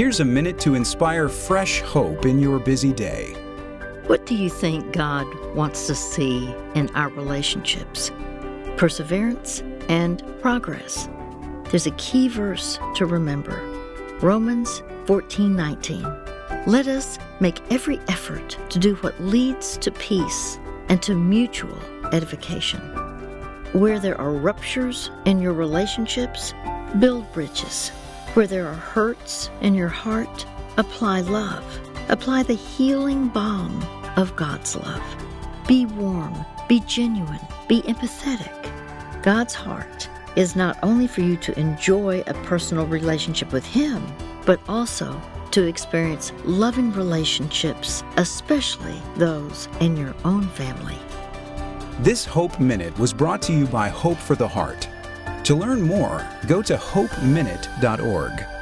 Here's a minute to inspire fresh hope in your busy day. What do you think God wants to see in our relationships? Perseverance and progress. There's a key verse to remember. Romans 14:19. Let us make every effort to do what leads to peace and to mutual edification. Where there are ruptures in your relationships, build bridges. Where there are hurts in your heart, apply love. Apply the healing balm of God's love. Be warm, be genuine, be empathetic. God's heart is not only for you to enjoy a personal relationship with Him, but also to experience loving relationships, especially those in your own family. This Hope Minute was brought to you by Hope for the Heart. To learn more, go to hopeminute.org.